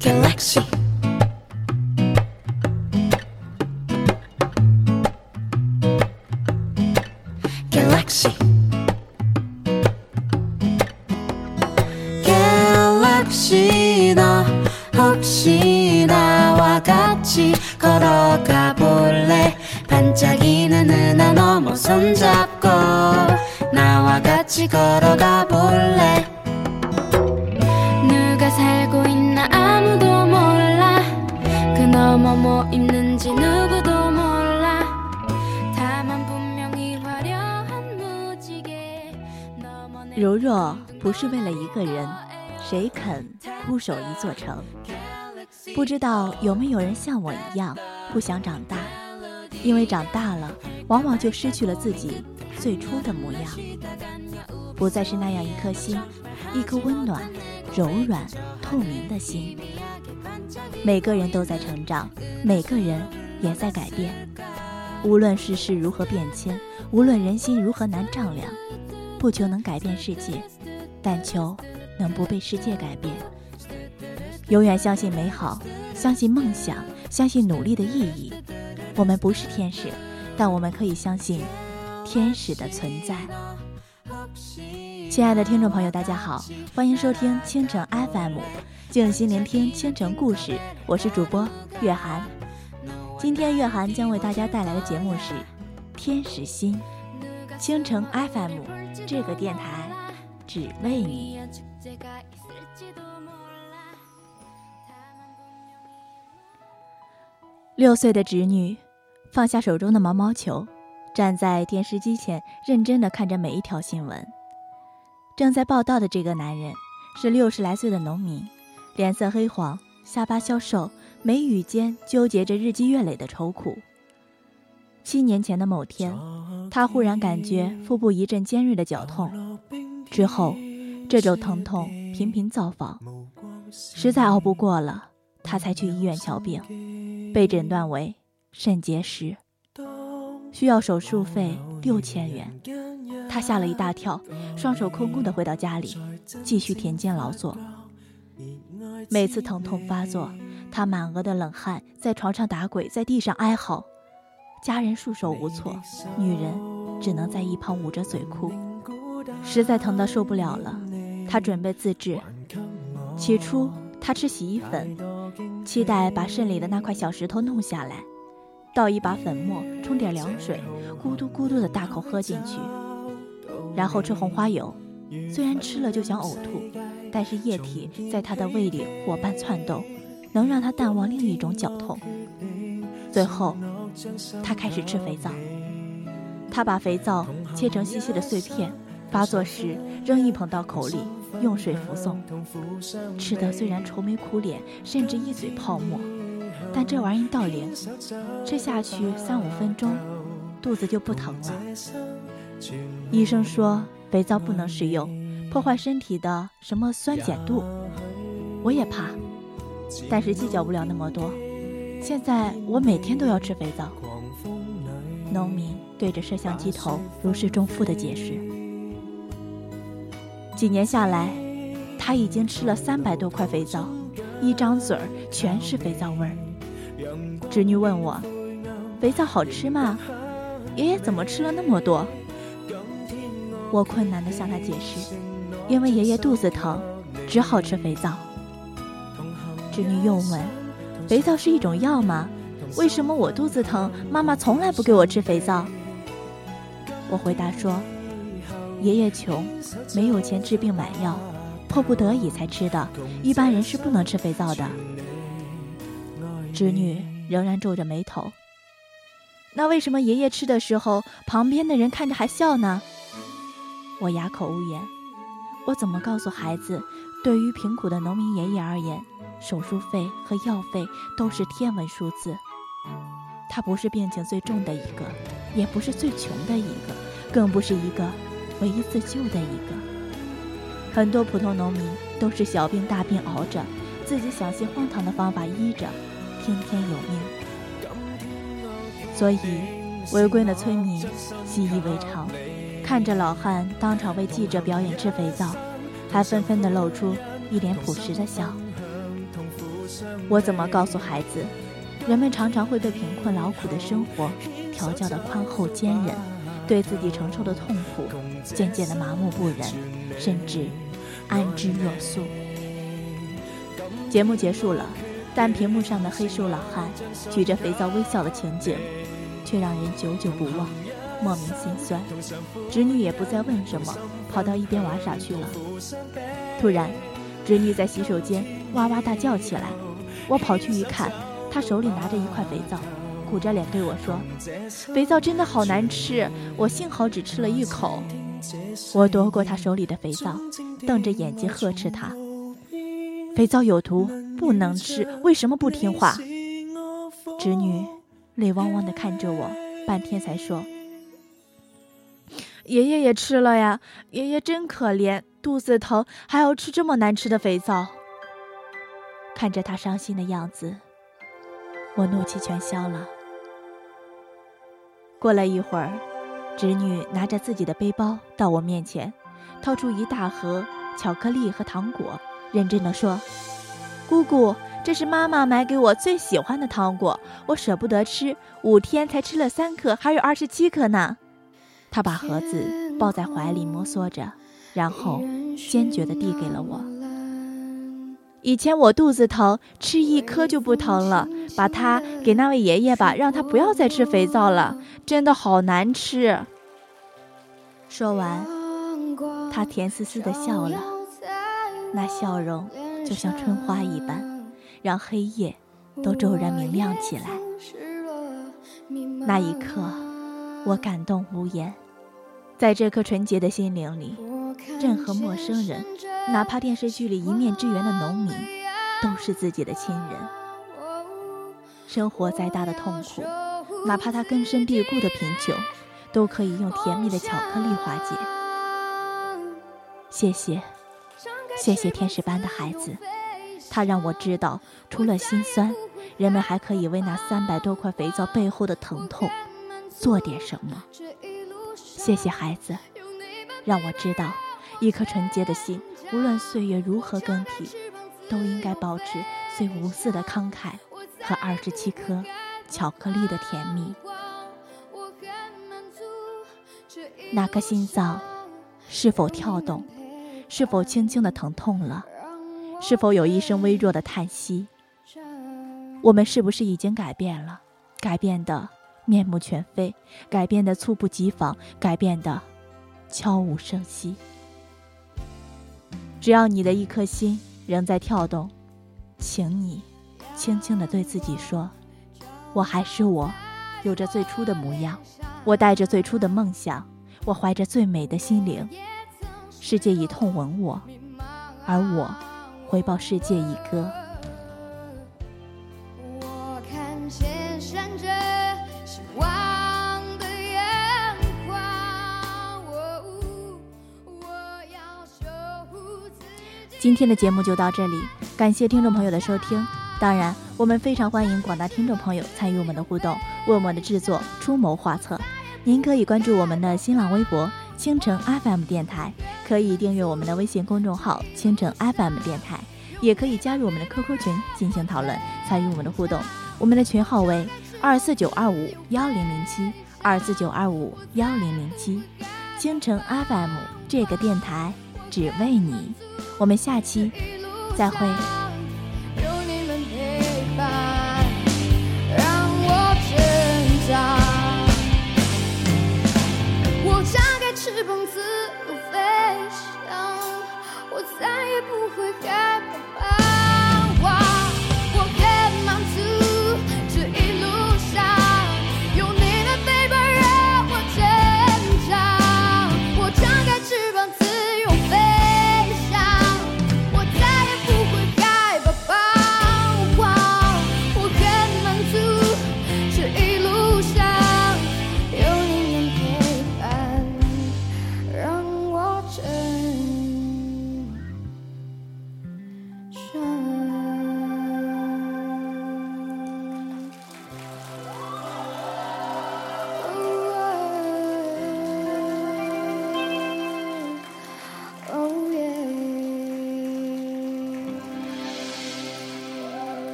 galaxy. Galaxy. Galaxy 너 혹시 나와 같이 걸어가 볼래 반짝이는 은하 넘어 손잡고 나와 같이 걸어가 볼래 누가 살고 있나 아무도 몰라 그 너머 뭐 있는지 누구도 몰라 다만 분명히 화려한 무지개 柔柔不是为了一个人 谁肯固守一座城？不知道有没有人像我一样不想长大，因为长大了，往往就失去了自己最初的模样，不再是那样一颗心，一颗温暖、柔软、透明的心。每个人都在成长，每个人也在改变。无论世事如何变迁，无论人心如何难丈量，不求能改变世界，但求能不被世界改变。永远相信美好，相信梦想，相信努力的意义。我们不是天使，但我们可以相信天使的存在。亲爱的听众朋友，大家好，欢迎收听清城 FM， 静心聆听清城故事，我是主播月涵。今天月涵将为大家带来的节目是《天使心》。清城 FM 这个电台只为你。6岁的侄女放下手中的毛毛球，站在电视机前，认真地看着每一条新闻。正在报道的这个男人是60来岁的农民，脸色黑黄，下巴消瘦，眉宇间纠结着日积月累的愁苦。7年前的某天，他忽然感觉腹部一阵尖锐的绞痛，之后这种疼痛频频造访，实在熬不过了，他才去医院瞧病，被诊断为肾结石，需要手术费6000元。他吓了一大跳，双手空空地回到家里，继续田间劳作。每次疼痛发作，他满额的冷汗，在床上打滚，在地上哀嚎，家人束手无措，女人只能在一旁捂着嘴哭。实在疼得受不了了，他准备自制。起初他吃洗衣粉，期待把肾里的那块小石头弄下来，倒一把粉末，冲点凉水，咕嘟咕嘟的大口喝进去，然后吃红花油。虽然吃了就想呕吐，但是液体在他的胃里火般窜动，能让他淡忘另一种绞痛。最后他开始吃肥皂，他把肥皂切成细细的碎片，发作时扔一捧到口里，用水服送。吃得虽然愁眉苦脸，甚至一嘴泡沫，但这玩意到零，吃下去3-5分钟肚子就不疼了。医生说肥皂不能食用，破坏身体的什么酸碱度。我也怕，但是计较不了那么多，现在我每天都要吃肥皂。农民对着摄像机头如释重负地解释。几年下来，他已经吃了300多块肥皂，一张嘴儿全是肥皂味儿。侄女问我，肥皂好吃吗？爷爷怎么吃了那么多？我困难地向他解释，因为爷爷肚子疼，只好吃肥皂。侄女又问，肥皂是一种药吗？为什么我肚子疼，妈妈从来不给我吃肥皂？我回答说，爷爷穷，没有钱治病买药，迫不得已才吃的，一般人是不能吃肥皂的。侄女仍然皱着眉头。那为什么爷爷吃的时候，旁边的人看着还笑呢？我哑口无言。我怎么告诉孩子，对于贫苦的农民爷爷而言，手术费和药费都是天文数字。他不是病情最重的一个，也不是最穷的一个，更不是一个唯一自救的一个。很多普通农民都是小病大病熬着，自己想些荒唐的方法医着，天天有命。所以围观的村民习以为常，看着老汉当场为记者表演吃肥皂，还纷纷地露出一脸朴实的笑。我怎么告诉孩子，人们常常会被贫困劳苦的生活调教的宽厚坚韧，对自己承受的痛苦渐渐的麻木不仁，甚至安之若素。节目结束了，但屏幕上的黑瘦老汉举着肥皂微笑的情景却让人久久不忘，莫名心酸。侄女也不再问什么，跑到一边玩耍去了。突然侄女在洗手间哇哇大叫起来，我跑去一看，她手里拿着一块肥皂，苦着脸对我说，肥皂真的好难吃，我幸好只吃了一口。我夺过她手里的肥皂，瞪着眼睛呵斥她，肥皂有毒，不能吃，为什么不听话？侄女泪汪汪地看着我，半天才说，爷爷也吃了呀，爷爷真可怜，肚子疼还要吃这么难吃的肥皂。看着他伤心的样子，我怒气全消了。过了一会儿，侄女拿着自己的背包到我面前，掏出一大盒巧克力和糖果，认真地说，姑姑，这是妈妈买给我最喜欢的糖果，我舍不得吃，5天才吃了3颗，还有27颗呢。她把盒子抱在怀里摩挲着，然后坚决地递给了我。以前我肚子疼，吃1颗就不疼了，把它给那位爷爷吧，让他不要再吃肥皂了，真的好难吃。说完，她甜丝丝地笑了，那笑容就像春花一般，让黑夜都骤然明亮起来。那一刻我感动无言，在这颗纯洁的心灵里，任何陌生人，哪怕电视剧里一面之缘的农民，都是自己的亲人。生活再大的痛苦，哪怕他根深蒂固的贫穷，都可以用甜蜜的巧克力化解。谢谢天使般的孩子，他让我知道，除了心酸，人们还可以为那300多块肥皂背后的疼痛做点什么。谢谢孩子，让我知道，一颗纯洁的心，无论岁月如何更替，都应该保持最无私的慷慨和27颗巧克力的甜蜜。那颗心脏是否跳动？是否轻轻的疼痛了？是否有一声微弱的叹息？我们是不是已经改变了？改变的面目全非，改变的猝不及防，改变的悄无声息。只要你的一颗心仍在跳动，请你轻轻地对自己说，我还是我，有着最初的模样，我带着最初的梦想，我怀着最美的心灵。世界以痛吻我，而我回报世界以歌。我看见闪着希望的眼光，我要守护自己。今天的节目就到这里，感谢听众朋友的收听。当然，我们非常欢迎广大听众朋友参与我们的互动，为我们的制作出谋划策。您可以关注我们的新浪微博清晨 FM 电台，可以订阅我们的微信公众号清晨 FM 电台，也可以加入我们的 QQ 群进行讨论，参与我们的互动。我们的群号为249251007，249251007。清晨 FM 这个电台只为你，我们下期再会。翅膀自由飞翔，我再也不会害怕。